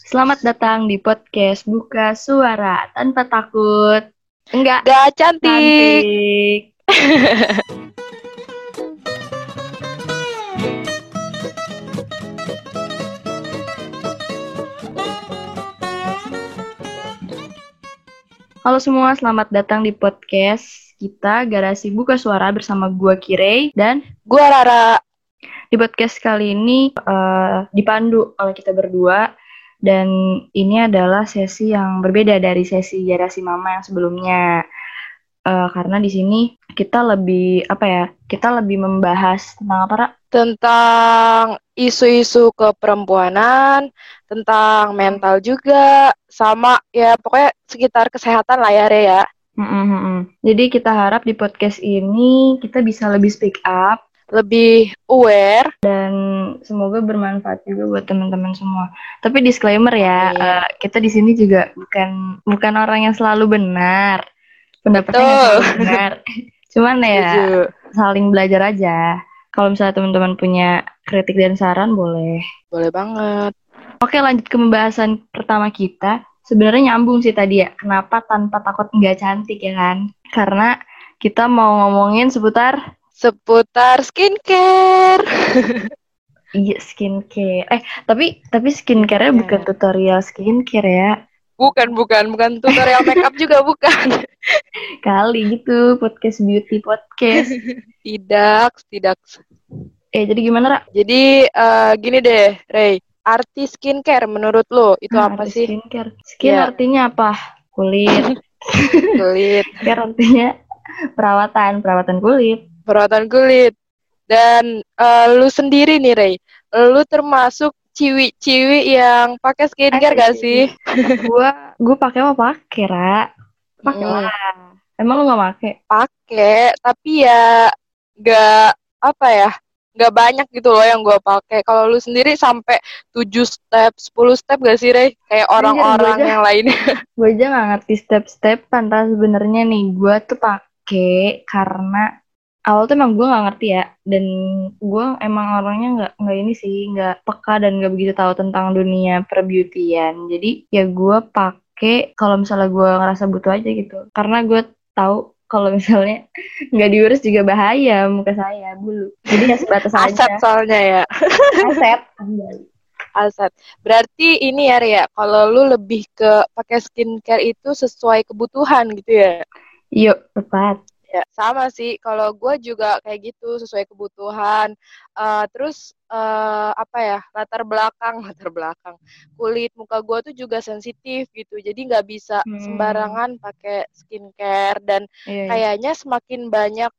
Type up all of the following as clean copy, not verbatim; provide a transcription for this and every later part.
Selamat datang di podcast Buka Suara Tanpa Takut. Enggak cantik. Halo semua, selamat datang di podcast kita Garasi Buka Suara bersama gua Kirei dan gua Rara. Di podcast kali ini dipandu oleh kita berdua. Dan ini adalah sesi yang berbeda dari sesi Yara si Mama yang sebelumnya. Karena di sini kita lebih kita lebih membahas tentang apa, Ra? Tentang isu-isu keperempuanan, tentang mental juga, sama ya pokoknya sekitar kesehatan lah ya, Re ya. Jadi kita harap di podcast ini kita bisa lebih speak up, lebih aware, dan semoga bermanfaat juga buat teman-teman semua. Tapi disclaimer ya, kita di sini juga bukan orang yang selalu benar, pendapatnya selalu benar. Cuman ya saling belajar aja. Kalau misalnya teman-teman punya kritik dan saran boleh banget. Oke, lanjut ke pembahasan pertama kita. Sebenarnya nyambung sih tadi ya. Kenapa tanpa takut nggak cantik ya kan? Karena kita mau ngomongin seputar skincare. Iya, skincare. Tapi skincare-nya bukan tutorial skincare ya. Bukan tutorial makeup juga bukan. Kali gitu podcast beauty podcast. Tidak. Jadi gimana, Ra? Jadi gini deh, Rey. Arti skincare menurut lo itu apa sih? Skincare. Artinya apa? Kulit. Kulit. Care artinya perawatan kulit. Perawatan kulit. Dan lu sendiri nih, Rey, lu termasuk ciwi-ciwi yang pakai skincare gak sih? Gue pakai, Ra. Pakai lah. Emang lu gak pakai? Pakai, tapi ya gak banyak gitu loh yang gue pakai. Kalau lu sendiri sampai 7 step, 10 step gak sih, Rey? Kayak orang-orang yang lainnya. Gue aja gak ngerti step-step, pantas sebenarnya nih gue tuh pakai karena awal tuh emang gue gak ngerti ya, dan gue emang orangnya gak peka dan gak begitu tahu tentang dunia perbeautyan. Jadi ya gue pakai kalau misalnya gue ngerasa butuh aja gitu, karena gue tahu kalau misalnya gak diurus juga bahaya muka saya, bulu. Jadi ya sebatas aja. Aset soalnya ya. Aset. Berarti ini ya, Ria, kalau lu lebih ke pakai skincare itu sesuai kebutuhan gitu ya? Yuk, tepat. Ya, sama sih, kalau gue juga kayak gitu, sesuai kebutuhan. Latar belakang kulit muka gue tuh juga sensitif gitu, jadi nggak bisa sembarangan pakai skincare. Dan kayaknya semakin banyak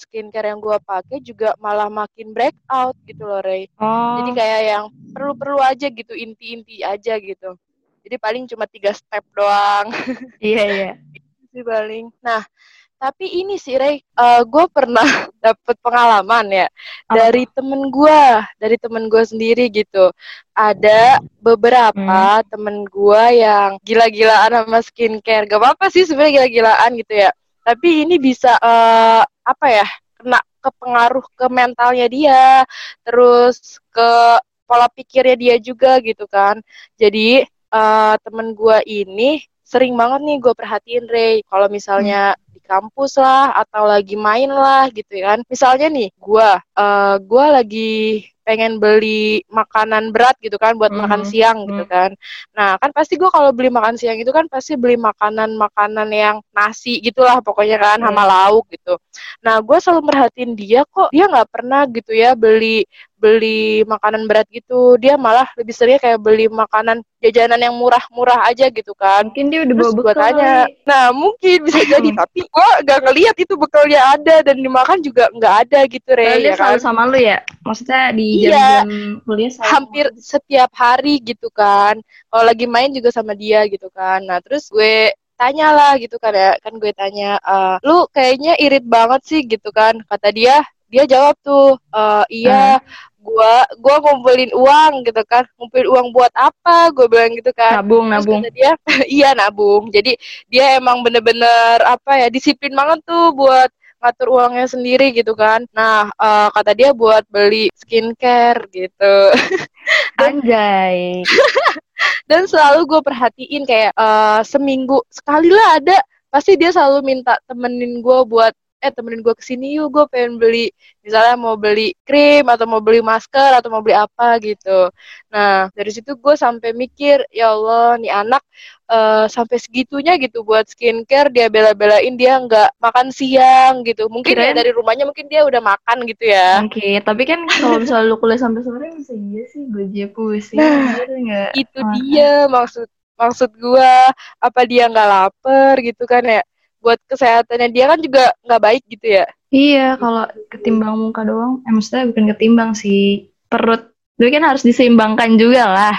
skincare yang gue pakai juga malah makin breakout gitu loh, Rey. Jadi kayak yang perlu aja gitu, inti aja gitu, jadi paling cuma 3 step doang. Iya sih paling. Nah, tapi ini sih, Rey, gue pernah dapet pengalaman ya dari temen gue sendiri gitu. Ada beberapa temen gue yang gila-gilaan sama skincare. Gak apa-apa sih sebenarnya gila-gilaan gitu ya. Tapi ini bisa kena kepengaruh ke mentalnya dia, terus ke pola pikirnya dia juga gitu kan. Jadi temen gue ini sering banget nih gue perhatiin, Rey, kalau misalnya di kampus lah atau lagi main lah gitu kan. Misalnya nih gue lagi pengen beli makanan berat gitu kan buat makan siang gitu kan. Nah, kan pasti gue kalau beli makan siang itu kan pasti beli makanan yang nasi gitulah pokoknya kan, sama lauk gitu. Nah, gue selalu merhatiin dia, kok dia nggak pernah gitu ya beli makanan berat gitu. Dia malah lebih seringnya kayak beli makanan jajanan yang murah-murah aja gitu kan. Mungkin dia udah bawa bekal. Nah, mungkin bisa jadi. Tapi gue gak ngelihat itu bekalnya ada, dan dimakan juga gak ada gitu, Rey. Dia selalu sama lu ya? Maksudnya di jam-jam kuliah selalu hampir sama. Setiap hari gitu kan. Kalau lagi main juga sama dia gitu kan. Nah, terus gue tanya lah gitu kan ya. Kan gue tanya, lu kayaknya irit banget sih gitu kan. Kata dia jawab tuh, iya. Gue ngumpulin uang gitu kan. Ngumpulin uang buat apa? Gue bilang gitu kan. Nabung. Dia, iya, nabung. Jadi dia emang bener-bener disiplin banget tuh buat ngatur uangnya sendiri gitu kan. Nah, kata dia buat beli skincare gitu. Anjay. Dan selalu gue perhatiin kayak seminggu sekali lah ada, pasti dia selalu minta temenin gue buat temenin gue kesini yuk, gue pengen beli, misalnya mau beli krim atau mau beli masker atau mau beli apa gitu. Nah dari situ gue sampai mikir, ya Allah nih anak sampai segitunya gitu buat skincare, dia bela-belain dia nggak makan siang gitu. Mungkin kirain, ya dari rumahnya mungkin dia udah makan gitu ya. Oke, okay, tapi kan kalau misalnya lu kuliah sampai sore bisa iya sih gue jepu sih. Nah gak itu makan. Dia maksud gue apa dia nggak lapar gitu kan ya. Buat kesehatannya dia kan juga nggak baik gitu ya. Iya, kalau ketimbang muka doang, maksudnya bukan ketimbang sih, perut dulu kan harus diseimbangkan juga lah.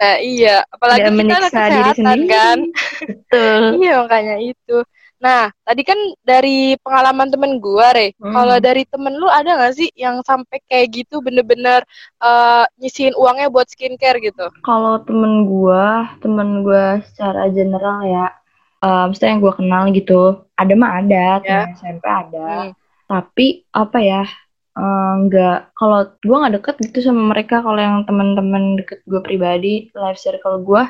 Nah iya, apalagi dan kita anak kesehatan kan. Betul. Iya makanya itu. Nah tadi kan dari pengalaman temen gue, Re. Kalau dari temen lu ada nggak sih yang sampai kayak gitu bener-bener nyisihin uangnya buat skincare gitu? Kalau temen gue secara general ya. Maksudnya yang gue kenal gitu, ada mah ada, teman SMP ada, tapi apa ya, nggak, kalau gue nggak deket gitu sama mereka. Kalau yang teman-teman deket gue pribadi, life circle gue,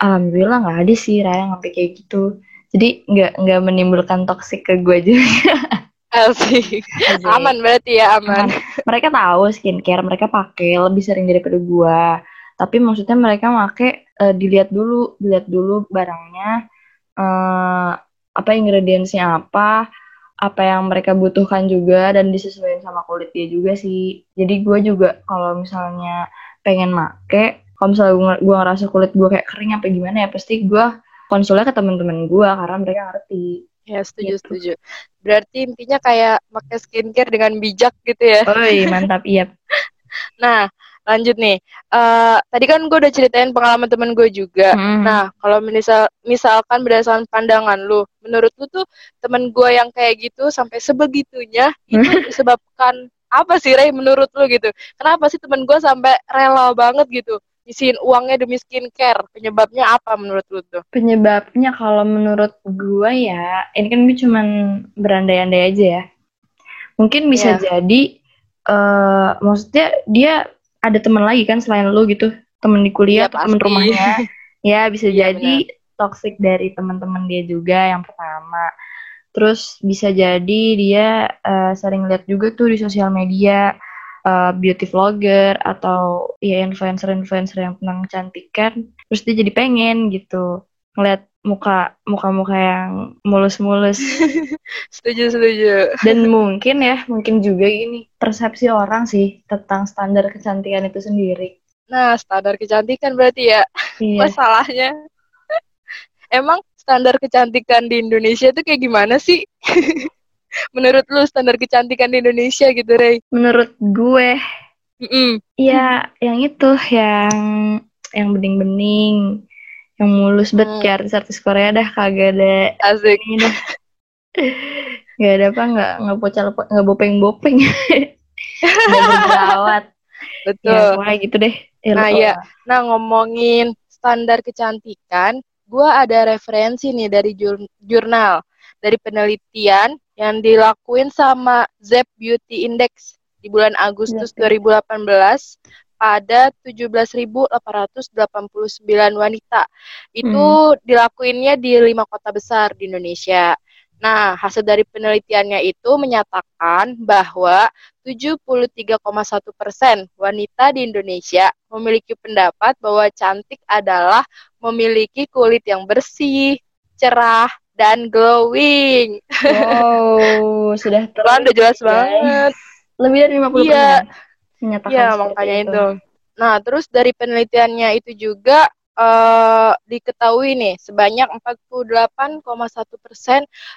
alhamdulillah nggak ada sih Raya sampai kayak gitu. Jadi nggak menimbulkan toksik ke gue juga. Asik, aman berarti ya, aman. Mereka tahu skincare, mereka pakai lebih sering daripada gue. Tapi maksudnya mereka pakai dilihat dulu barangnya. Apa ingredientsnya apa yang mereka butuhkan juga, dan disesuaikan sama kulit dia juga sih. Jadi gue juga kalau misalnya pengen make, kalau misalnya gue ngerasa kulit gue kayak kering apa gimana ya, pasti gue konsulnya ke temen-temen gue karena mereka ngerti. Ya setuju. Berarti intinya kayak pakai skincare dengan bijak gitu ya. Oi mantap. Iya. Nah lanjut nih, tadi kan gue udah ceritain pengalaman temen gue juga. Nah, kalau misalkan berdasarkan pandangan lu, menurut lu tuh temen gue yang kayak gitu sampai sebegitunya itu disebabkan apa sih, Ray, menurut lu gitu? Kenapa sih temen gue sampai rela banget gitu isiin uangnya demi skincare? Penyebabnya apa menurut lu tuh? Penyebabnya kalau menurut gue ya, ini kan gue cuman berandai-andai aja ya. Mungkin bisa jadi, maksudnya dia ada teman lagi kan selain lu gitu, teman di kuliah atau teman rumahnya. Ya bisa jadi toksik dari teman-teman dia juga yang pertama. Terus bisa jadi dia sering lihat juga tuh di sosial media beauty vlogger atau ya influencer yang tentang kecantikan. Terus dia jadi pengen gitu ngeliat muka yang mulus-mulus. setuju. Dan mungkin juga ini persepsi orang sih tentang standar kecantikan itu sendiri. Nah, standar kecantikan berarti ya masalahnya. Emang standar kecantikan di Indonesia itu kayak gimana sih? Menurut lu standar kecantikan di Indonesia gitu, Rey? Menurut gue ya yang itu, yang bening-bening, yang mulus bet kayak artis-artis Korea dah, kagak ada. Asik. Gak ada apa, nggak pocal, nggak bopeng, nggak berjerawat. Betul. Ya, gitu deh. Nah ya, nah ngomongin standar kecantikan, gue ada referensi nih dari jurnal, dari penelitian yang dilakuin sama Zep Beauty Index di bulan Agustus 2018. Pada 17.889 wanita. Itu dilakuinnya di 5 kota besar di Indonesia. Nah, hasil dari penelitiannya itu menyatakan bahwa 73,1% wanita di Indonesia memiliki pendapat bahwa cantik adalah memiliki kulit yang bersih, cerah, dan glowing. Wow, sudah terang. Udah jelas banget. Lebih dari 50%. Iya. Iya makanya itu. Nah terus dari penelitiannya itu juga diketahui nih sebanyak 48,1%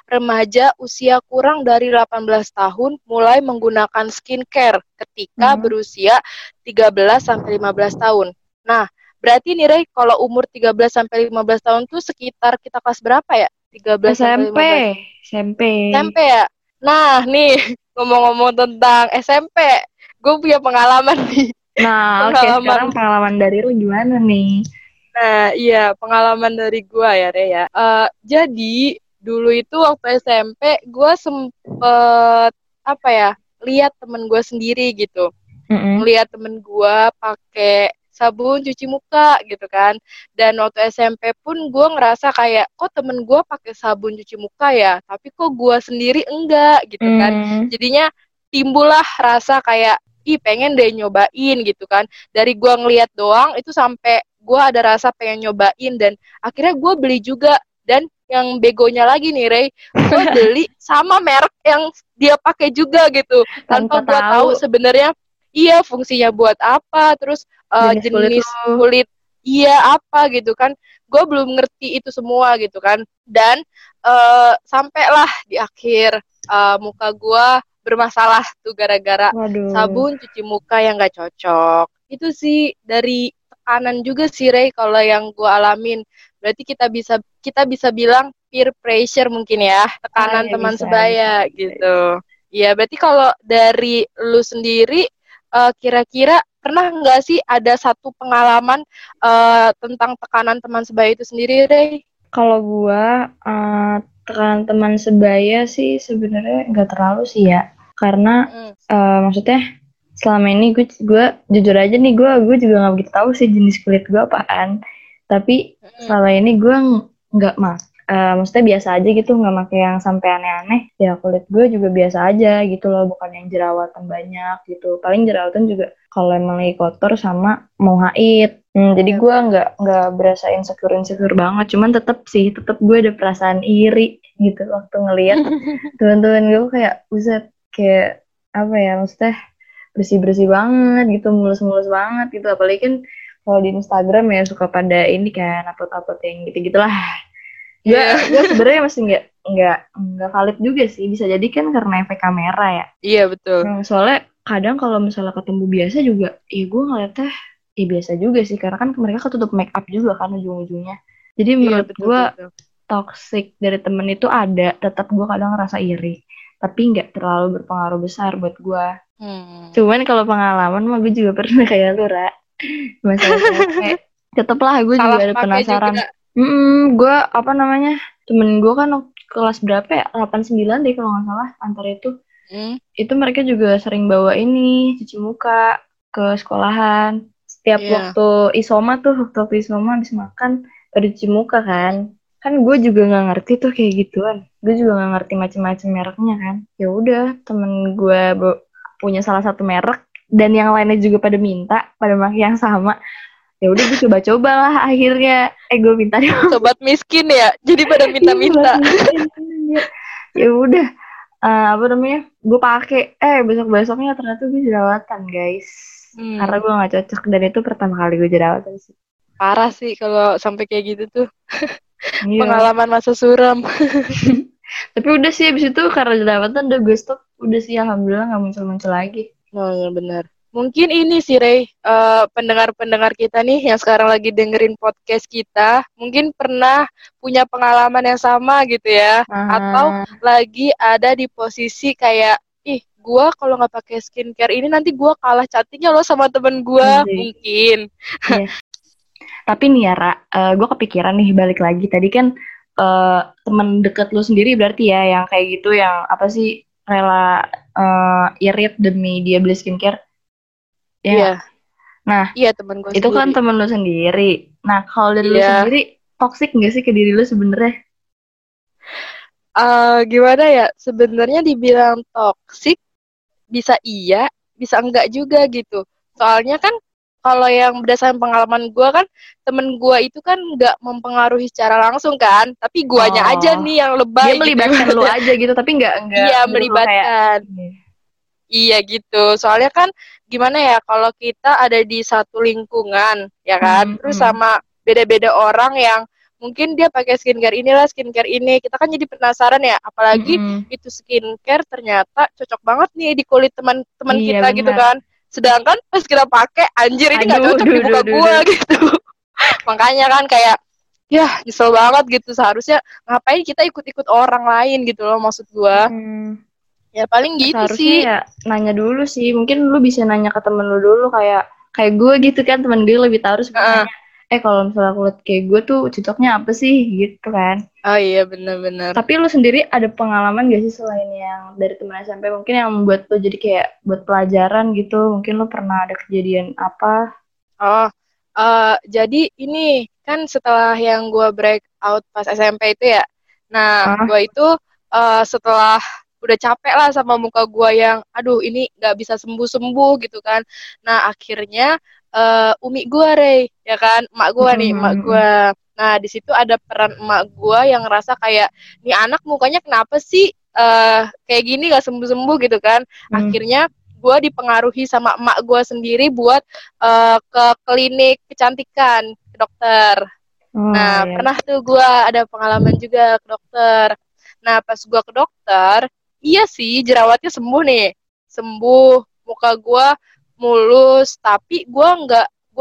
remaja usia kurang dari 18 tahun mulai menggunakan skincare ketika berusia 13-15 tahun. Nah berarti nih Rey, kalau umur 13-15 tahun tuh sekitar kita kelas berapa ya? 13 SMP ya? Nah nih ngomong-ngomong tentang SMP, gue punya pengalaman nih. Nah, oke, sekarang pengalaman dari lu gimana nih? Nah, iya, pengalaman dari gue ya, Raya. Jadi, dulu itu waktu SMP, gue sempet, lihat temen gue sendiri gitu. Lihat temen gue pakai sabun cuci muka gitu kan. Dan waktu SMP pun gue ngerasa kayak, kok temen gue pakai sabun cuci muka ya, tapi kok gue sendiri enggak gitu kan. Jadinya timbullah rasa kayak, ih pengen deh nyobain gitu kan. Dari gue ngeliat doang itu sampai gue ada rasa pengen nyobain, dan akhirnya gue beli juga. Dan yang begonya lagi nih Rey, gue beli sama merek yang dia pakai juga gitu, tanpa gue tahu sebenarnya iya fungsinya buat apa, terus jenis kulit iya apa gitu kan. Gue belum ngerti itu semua gitu kan. Dan sampailah di akhir muka gue bermasalah tuh gara-gara sabun cuci muka yang gak cocok. Itu sih dari tekanan juga sih Rey kalau yang gue alamin. Berarti kita bisa bilang peer pressure mungkin ya, tekanan teman sebaya gitu. Iya, berarti kalau dari lu sendiri kira-kira pernah nggak sih ada satu pengalaman tentang tekanan teman sebaya itu sendiri, Rey? Kalau gua tekanan teman sebaya sih sebenarnya nggak terlalu sih ya, karena maksudnya selama ini gue jujur aja nih, gue juga nggak begitu tahu sih jenis kulit gue apaan. Tapi selama ini gue nggak maksudnya biasa aja gitu, nggak pakai yang sampai aneh-aneh. Ya kulit gue juga biasa aja gitu loh, bukan yang jerawatan banyak gitu. Paling jerawatan juga kalau emang lagi kotor sama mau haid. Jadi gue nggak berasa insecure banget. Cuman tetap gue ada perasaan iri gitu waktu ngelihat teman-teman gue kayak buset, kayak apa ya, maksudnya bersih-bersih banget gitu, mulus-mulus banget gitu. Apalagi kan kalau di Instagram ya suka pada ini kan, upload-upload yang gitu-gitulah. Gue sebenarnya masih nggak valid juga sih. Bisa jadi kan karena efek kamera ya. Iya betul. Soalnya kadang kalau misalnya ketemu biasa juga, gue ngeliatnya biasa juga sih. Karena kan mereka ketutup make up juga kan ujung-ujungnya. Jadi menurut gue toxic dari temen itu ada. Tetap gue kadang ngerasa iri, tapi nggak terlalu berpengaruh besar buat gue. Cuman kalau pengalaman mah gue juga pernah kayak lu, Ra. Masalah SMP tetep lah gue juga ada penasaran. Gue apa namanya, temen gue kan kelas berapa ya, 89 deh kalau gak salah antara itu. Itu mereka juga sering bawa ini cuci muka ke sekolahan. Setiap waktu isoma tuh, waktu isoma habis makan baru cuci muka kan. Kan gue juga gak ngerti tuh kayak gituan. Gue juga gak ngerti macam-macam mereknya kan. Ya udah, temen gue punya salah satu merek, dan yang lainnya juga pada minta, pada pakai yang sama. Ya udah gue coba-coba lah akhirnya. Gue minta deh. Sobat miskin ya, jadi pada minta-minta. Ya udah, apa namanya? Gue pakai. Besok-besoknya ternyata gue jerawatan, guys. Karena gue nggak cocok, dan itu pertama kali gue jerawatan sih. Parah sih kalau sampai kayak gitu tuh. Pengalaman masa suram. Tapi udah sih abis itu karena jerawatan udah gue stop. Udah sih alhamdulillah nggak muncul-muncul lagi. Oh, benar. Mungkin ini sih Rey, pendengar-pendengar kita nih yang sekarang lagi dengerin podcast kita, mungkin pernah punya pengalaman yang sama gitu ya. Atau lagi ada di posisi kayak, ih gue kalau nggak pakai skincare ini nanti gue kalah cantiknya loh sama temen gue. Mungkin. Tapi nih ya Ra, gue kepikiran nih balik lagi. Tadi kan temen deket lo sendiri berarti ya, yang kayak gitu, yang apa sih, rela irit demi dia beli skincare. Nah, temen gue itu sendiri. Kan temen lu sendiri. Nah, kalau dari lu sendiri toksik nggak sih ke diri lu sebenarnya? Gimana ya? Sebenarnya dibilang toksik bisa iya, bisa enggak juga gitu. Soalnya kan kalau yang berdasarkan pengalaman gue kan, temen gue itu kan nggak mempengaruhi secara langsung kan, tapi guanya aja nih yang lebay. Dia melibatkan gitu. Lu aja gitu, tapi nggak. Iya melibatkan. Iya gitu. Soalnya kan gimana ya, kalau kita ada di satu lingkungan, ya kan, terus sama beda-beda orang yang mungkin dia pakai skincare inilah, skincare ini. Kita kan jadi penasaran ya, apalagi itu skincare ternyata cocok banget nih di kulit teman-teman kita bener. Gitu kan. Sedangkan pas kita pakai, anjir ini nggak cocok di muka gue gitu. Makanya kan kayak nyesel banget gitu. Seharusnya ngapain kita ikut-ikut orang lain gitu loh, maksud gue. Ya paling gitu. Seharusnya sih ya, nanya dulu sih. Mungkin lu bisa nanya ke temen lu dulu, kayak gue gitu kan, temen gue lebih tahu sebenarnya. Kalau misalnya kulit kayak gue tuh cocoknya apa sih gitu kan. Oh iya benar-benar. Tapi lu sendiri ada pengalaman gak sih selain yang dari teman SMP, mungkin yang membuat lu jadi kayak buat pelajaran gitu? Mungkin lu pernah ada kejadian apa? Oh Jadi ini kan setelah yang gue break out pas SMP itu ya. Nah, gue itu setelah udah capek lah sama muka gue yang aduh ini gak bisa sembuh-sembuh gitu kan. Nah akhirnya umi gue Rey, ya kan, emak gue nih, emak gue. Nah di situ ada peran emak gue yang ngerasa kayak nih anak mukanya kenapa sih kayak gini gak sembuh-sembuh gitu kan. Akhirnya gue dipengaruhi sama emak gue sendiri buat ke klinik kecantikan, ke dokter. Nah pernah tuh gue ada pengalaman juga ke dokter. Nah pas gue ke dokter, iya sih jerawatnya sembuh nih, sembuh, muka gue mulus, tapi gue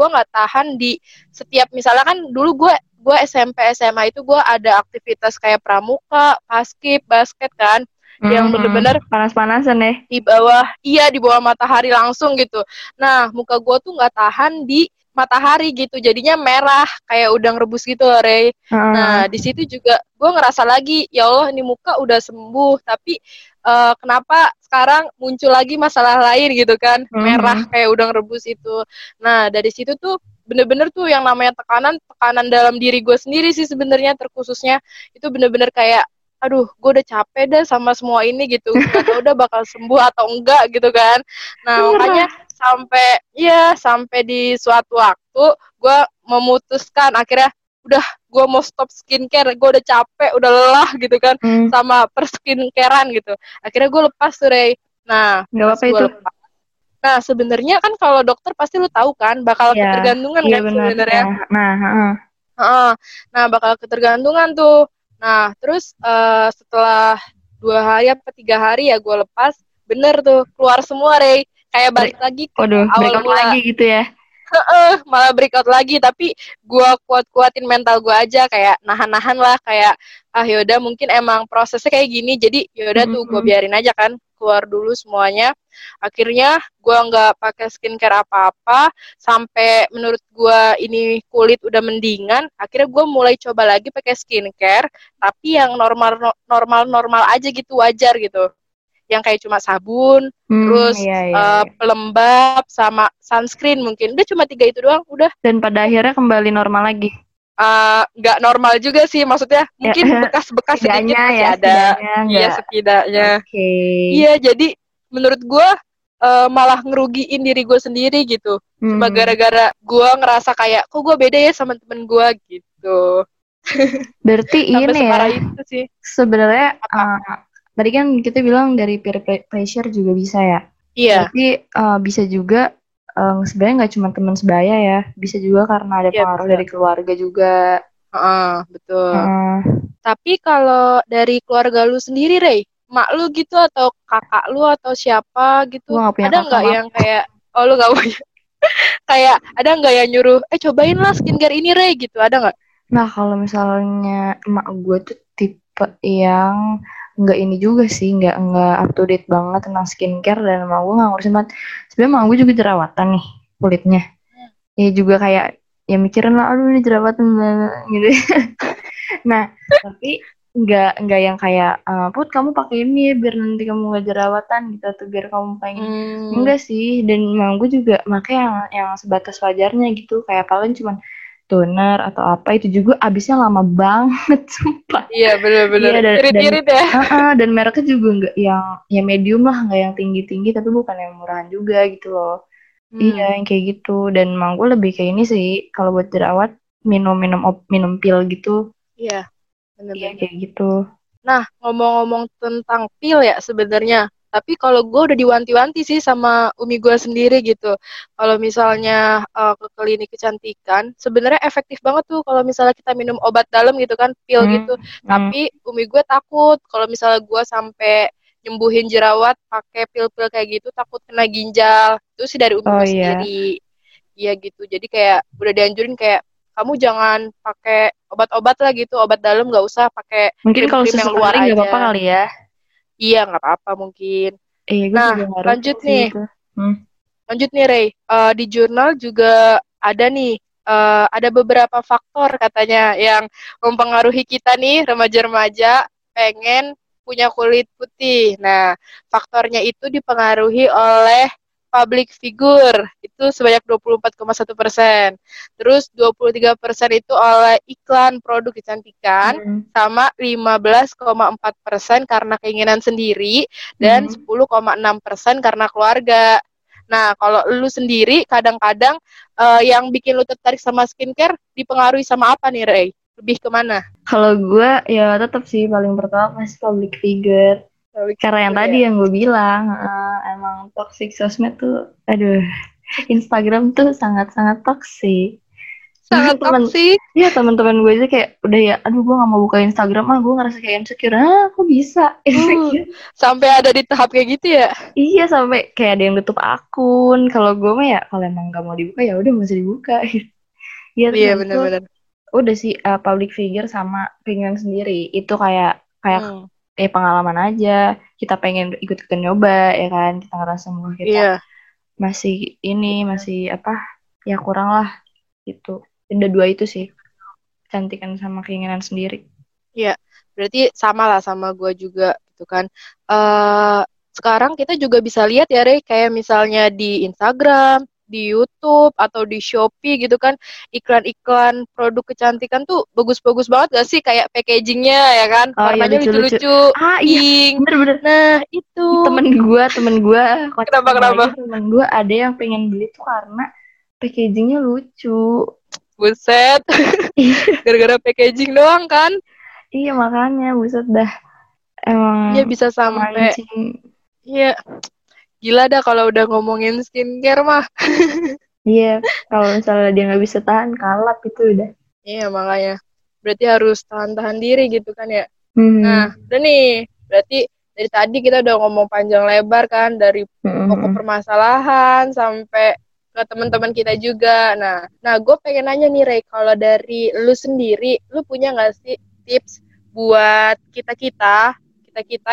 nggak tahan di setiap, misalnya kan dulu gue SMP SMA itu gue ada aktivitas kayak pramuka, paskib, basket kan, yang bener-bener panas-panasan nih di bawah, iya di bawah matahari langsung gitu. Nah muka gue tuh nggak tahan di matahari gitu, jadinya merah kayak udang rebus gitu loh Rey. Nah di situ juga gue ngerasa lagi, ya Allah ini muka udah sembuh tapi kenapa sekarang muncul lagi masalah lain gitu kan, merah kayak udang rebus itu. Nah dari situ tuh bener-bener tuh yang namanya tekanan dalam diri gue sendiri sih sebenarnya, terkhususnya itu bener-bener kayak aduh gue udah capek dah sama semua ini gitu, gak udah bakal sembuh atau enggak gitu kan. Nah makanya sampai di suatu waktu gue memutuskan akhirnya udah gue mau stop skincare, gue udah capek, udah lelah gitu kan sama perskincarean gitu. Akhirnya gue lepas tuh Rey. Nah nggak apa itu lepas. Nah sebenarnya kan kalau dokter pasti lu tahu kan bakal ketergantungan kan sebenarnya. Nah bakal ketergantungan tuh. Nah, terus setelah 2 hari atau 3 hari ya gue lepas, bener tuh, keluar semua Rey. Kayak balik lagi ke awal mula lagi gitu ya. Malah breakout lagi, tapi gue kuat-kuatin mental gue aja, kayak nahan-nahan lah, kayak ah yaudah mungkin emang prosesnya kayak gini, jadi yaudah tuh gue biarin aja kan, keluar dulu semuanya. Akhirnya gue nggak pakai skincare apa-apa sampai menurut gue ini kulit udah mendingan. Akhirnya gue mulai coba lagi pakai skincare, tapi yang normal aja gitu, wajar gitu, yang kayak cuma sabun, terus pelembab sama sunscreen mungkin. Udah cuma 3 itu doang, udah. Dan pada akhirnya kembali normal lagi. Nggak normal juga sih, maksudnya mungkin bekas-bekas sedikit masih ada. Iya setidaknya. Iya jadi menurut gue malah ngerugiin diri gue sendiri gitu. Cuma gara-gara gue ngerasa kayak kok gue beda ya sama temen gue gitu. Berarti ini ya sebenarnya tadi kan kita bilang dari peer pressure juga bisa ya. Iya. Berarti bisa juga sebenarnya nggak cuma teman sebaya ya, bisa juga karena ada pengaruh dari keluarga juga. Betul. Tapi kalau dari keluarga lu sendiri Rey, mak lu gitu atau kakak lu atau siapa gitu, ada nggak yang kayak lu nggak punya kayak ada nggak yang nyuruh cobain lah skincare ini Rey gitu, ada nggak? Nah kalau misalnya emak gue tuh tipe yang nggak ini juga sih, nggak up to date banget tentang skincare, dan emak gue nggak ngurusin banget. Sebenarnya emak gue juga jerawatan nih kulitnya, ya juga kayak ya mikirin lah aduh ini jerawatan gitu. Nah tapi nggak yang kayak Put kamu pakai ini ya, biar nanti kamu nggak jerawatan gitu, atau biar kamu pakai enggak sih. Dan emak gue juga makanya yang sebatas wajarnya gitu, kayak paling cuman toner atau apa, itu juga abisnya lama banget sumpah. Iya benar-benar. Iya, irit-irit ya. Dan mereknya juga nggak yang ya medium lah, nggak yang tinggi-tinggi tapi bukan yang murahan juga gitu loh. Iya yang kayak gitu. Dan emang gue lebih kayak ini sih kalau buat jerawat, minum pil gitu. Iya benar-benar. Iya kayak gitu. Nah ngomong-ngomong tentang pil ya sebenarnya, tapi kalau gue udah diwanti-wanti sih sama umi gue sendiri gitu. Kalau misalnya ke klinik kecantikan, sebenarnya efektif banget tuh kalau misalnya kita minum obat dalam gitu kan, pil gitu. Tapi umi gue takut kalau misalnya gue sampai nyembuhin jerawat pakai pil-pil kayak gitu, takut kena ginjal. Itu sih dari umi gue sendiri. Iya gitu. Jadi kayak udah dianjurin kayak kamu jangan pakai obat-obat lah gitu, obat dalam nggak usah pakai. Mungkin kalau sesekali nggak apa-apa kali ya. Iya, nggak apa-apa mungkin. Nah, lanjut nih. Lanjut nih, Rey. Di jurnal juga ada nih, ada beberapa faktor katanya yang mempengaruhi kita nih, remaja-remaja pengen punya kulit putih. Nah, faktornya itu dipengaruhi oleh public figure itu sebanyak 24,1%. Terus 23% itu oleh iklan produk kecantikan, sama 15,4% karena keinginan sendiri, dan 10,6% karena keluarga. Nah, kalau lu sendiri kadang-kadang yang bikin lu tertarik sama skincare dipengaruhi sama apa nih, Rey? Lebih kemana? Kalau gue ya tetap sih paling pertama masih public figure. Karena yang tadi yang gue bilang, emang toxic sosmed tuh, aduh, Instagram tuh sangat-sangat toxic. Sangat toxic? Iya, teman-teman gue aja kayak, udah ya, aduh gue gak mau buka Instagram, gue ngerasa kayak insecure, kok bisa? Sampai ada di tahap kayak gitu ya? Iya, sampai kayak ada yang tutup akun. Kalau gue mah ya, kalau emang gak mau dibuka, ya udah masih dibuka. Iya, yeah, benar-benar. Udah sih, public figure sama pengen sendiri, itu kayak pengalaman aja, kita pengen ikut nyoba, ya kan, kita ngerasa semua kita masih ini, masih apa, ya kurang lah, gitu. Ada dua itu sih, cantikan sama keinginan sendiri. Iya, berarti sama lah sama gue juga, gitu kan. Sekarang kita juga bisa lihat ya, Rey, kayak misalnya di Instagram, di YouTube, atau di Shopee gitu kan, iklan-iklan produk kecantikan tuh bagus-bagus banget gak sih? Kayak packagingnya ya kan, warnanya lucu-lucu. Iya, bener-bener. Nah, itu temen gue kenapa? Temen gue ada yang pengen beli tuh karena packagingnya lucu. Buset, gara-gara packaging doang kan? Iya, makanya buset dah. Emang iya, bisa sampai iya. Gila dah kalau udah ngomongin skincare mah. Iya, kalau misalnya dia nggak bisa tahan, kalap itu udah. Iya, makanya. Berarti harus tahan-tahan diri gitu kan ya. Nah, udah nih. Berarti dari tadi kita udah ngomong panjang lebar kan. Dari pokok permasalahan sampai ke teman-teman kita juga. Nah gue pengen nanya nih, Rey. Kalau dari lu sendiri, lu punya nggak sih tips buat kita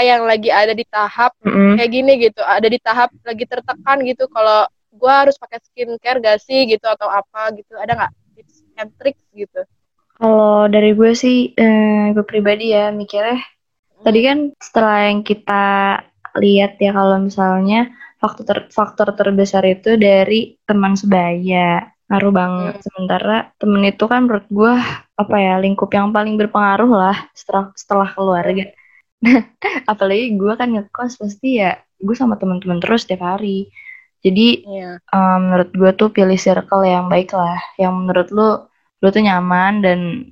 yang lagi ada di tahap kayak gini gitu, ada di tahap lagi tertekan gitu, kalau gue harus pakai skincare gak sih gitu, atau apa gitu, ada gak tips and tricks gitu? Kalau dari gue sih, gue pribadi ya mikirnya, tadi kan setelah yang kita lihat ya, kalau misalnya faktor terbesar itu dari teman sebaya, ngaruh banget. Sementara temen itu kan menurut gue, apa ya, lingkup yang paling berpengaruh lah setelah keluarga. Nah, apalagi gue kan ngekos, pasti ya gue sama teman-teman terus tiap hari. Jadi menurut gue tuh pilih circle yang baik lah, yang menurut lu tuh nyaman dan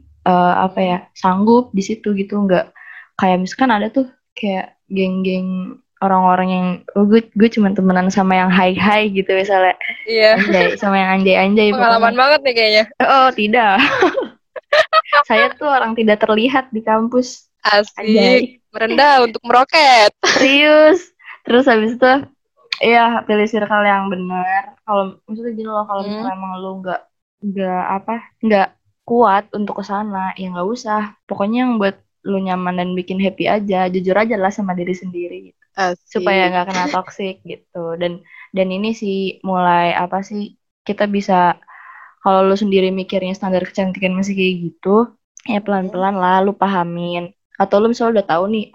sanggup di situ gitu. Nggak kayak misalkan ada tuh kayak geng-geng orang-orang yang gue cuma temenan sama yang high gitu misalnya. Iya. Anjay, sama yang anjay. Pengalaman banget nih kayaknya. Oh tidak. Saya tuh orang tidak terlihat di kampus. Asik. Anjay. Merendah untuk meroket. Serius. Terus habis itu ya pilih circle yang benar. Kalau maksudnya gini loh, kalau emang lu enggak kuat untuk kesana, ya enggak usah. Pokoknya yang buat lu nyaman dan bikin happy aja, jujur aja lah sama diri sendiri gitu. Asik. Supaya enggak kena toksik gitu. Dan ini sih mulai apa sih? Kita bisa, kalau lu sendiri mikirnya standar kecantikan masih kayak gitu, ya pelan-pelan lah lu pahamin. Atau lu misalnya udah tahu nih,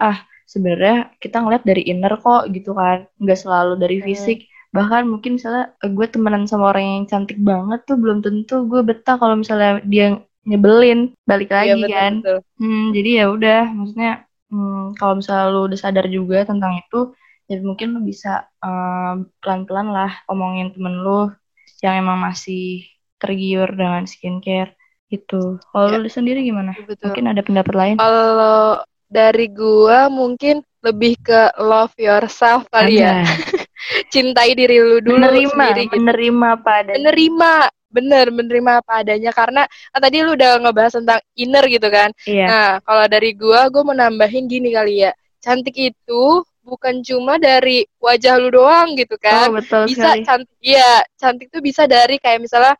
sebenarnya kita ngeliat dari inner kok gitu kan, nggak selalu dari fisik. Bahkan mungkin misalnya gue temenan sama orang yang cantik banget tuh belum tentu gue betah kalau misalnya dia nyebelin, balik lagi ya, betul, kan. Betul. Jadi ya udah, maksudnya kalau misalnya lu udah sadar juga tentang itu, jadi mungkin lu bisa pelan-pelan lah omongin temen lu yang emang masih tergiur dengan skincare. Gitu. Kalau lu sendiri gimana? Betul. Mungkin ada pendapat lain? Kalau dari gua mungkin lebih ke love yourself kali ya. Cintai diri lu dulu sendiri gitu. Menerima apa adanya, karena tadi lu udah ngebahas tentang inner gitu kan. Iya. Nah, kalau dari gua mau nambahin gini kali ya. Cantik itu bukan cuma dari wajah lu doang gitu kan. Oh, betul sekali. Cantik tuh bisa dari kayak misalnya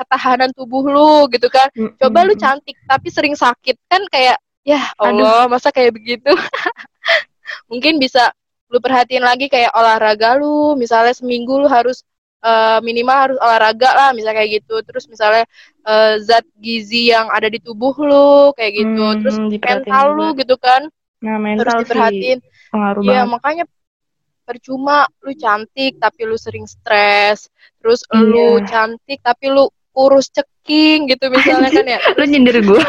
ketahanan tubuh lu gitu kan. Coba lu cantik tapi sering sakit kan, kayak ya Allah, masa kayak begitu. Mungkin bisa lu perhatiin lagi kayak olahraga lu, misalnya seminggu lu harus minimal harus olahraga lah, misalnya kayak gitu. Terus misalnya zat gizi yang ada di tubuh lu kayak gitu. Terus mental juga. Lu gitu kan. Nah, mental harus diperhatiin. Pengaruh banget. Makanya percuma lu cantik tapi lu sering stres, terus lu cantik tapi lu kurus ceking gitu misalnya kan ya. Lu nyindir gue.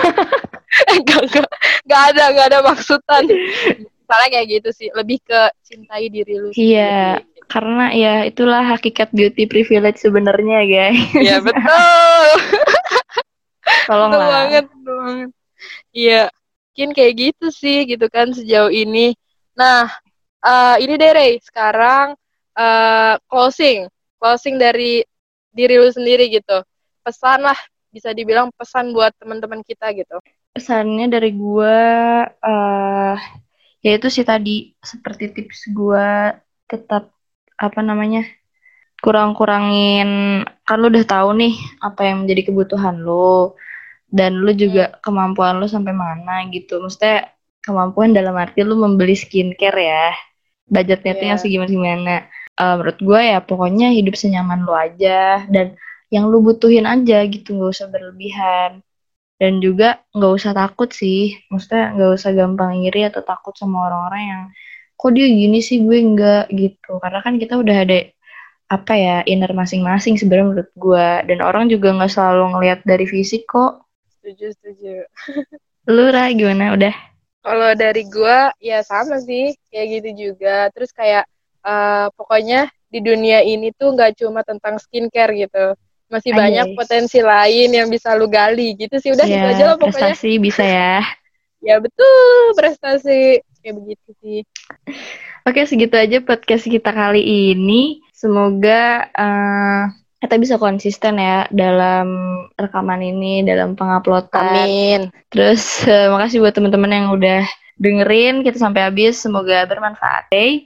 Enggak ada maksudan. Misalnya kayak gitu sih, lebih ke cintai diri lu sendiri. Iya, karena ya itulah hakikat beauty privilege sebenarnya, guys. Iya, betul. Tolong lah. Banget. Iya, mungkin kayak gitu sih gitu kan sejauh ini. Nah, ini deh Rey, sekarang closing dari diri lu sendiri gitu. Pesan lah, bisa dibilang pesan buat teman-teman kita gitu. Pesannya dari gue, yaitu sih tadi seperti tips gue tetap kurang-kurangin, kan lu udah tahu nih apa yang menjadi kebutuhan lu dan lu juga kemampuan lu sampai mana gitu. Maksudnya kemampuan dalam arti lu membeli skincare ya, budgetnya tuh yang segimana-gimana. Menurut gue ya pokoknya hidup senyaman lu aja dan yang lu butuhin aja gitu, nggak usah berlebihan dan juga nggak usah takut sih. Maksudnya nggak usah gampang iri atau takut sama orang-orang yang kok dia gini sih gue enggak gitu, karena kan kita udah ada inner masing-masing sebenarnya menurut gue, dan orang juga nggak selalu ngelihat dari fisik kok. Setuju. Lu Ra gimana? Udah? Kalau dari gue ya sama sih kayak gitu juga, terus kayak pokoknya di dunia ini tuh nggak cuma tentang skincare gitu, masih banyak potensi lain yang bisa lu gali gitu sih. Udah ya, gitu aja lah pokoknya. Prestasi bisa ya. Ya betul, prestasi. Kayak begitu sih. Oke, segitu aja podcast kita kali ini. Semoga kita bisa konsisten ya dalam rekaman ini, dalam penguploadan. Amin. Terus makasih buat teman-teman yang udah dengerin kita sampai habis. Semoga bermanfaat.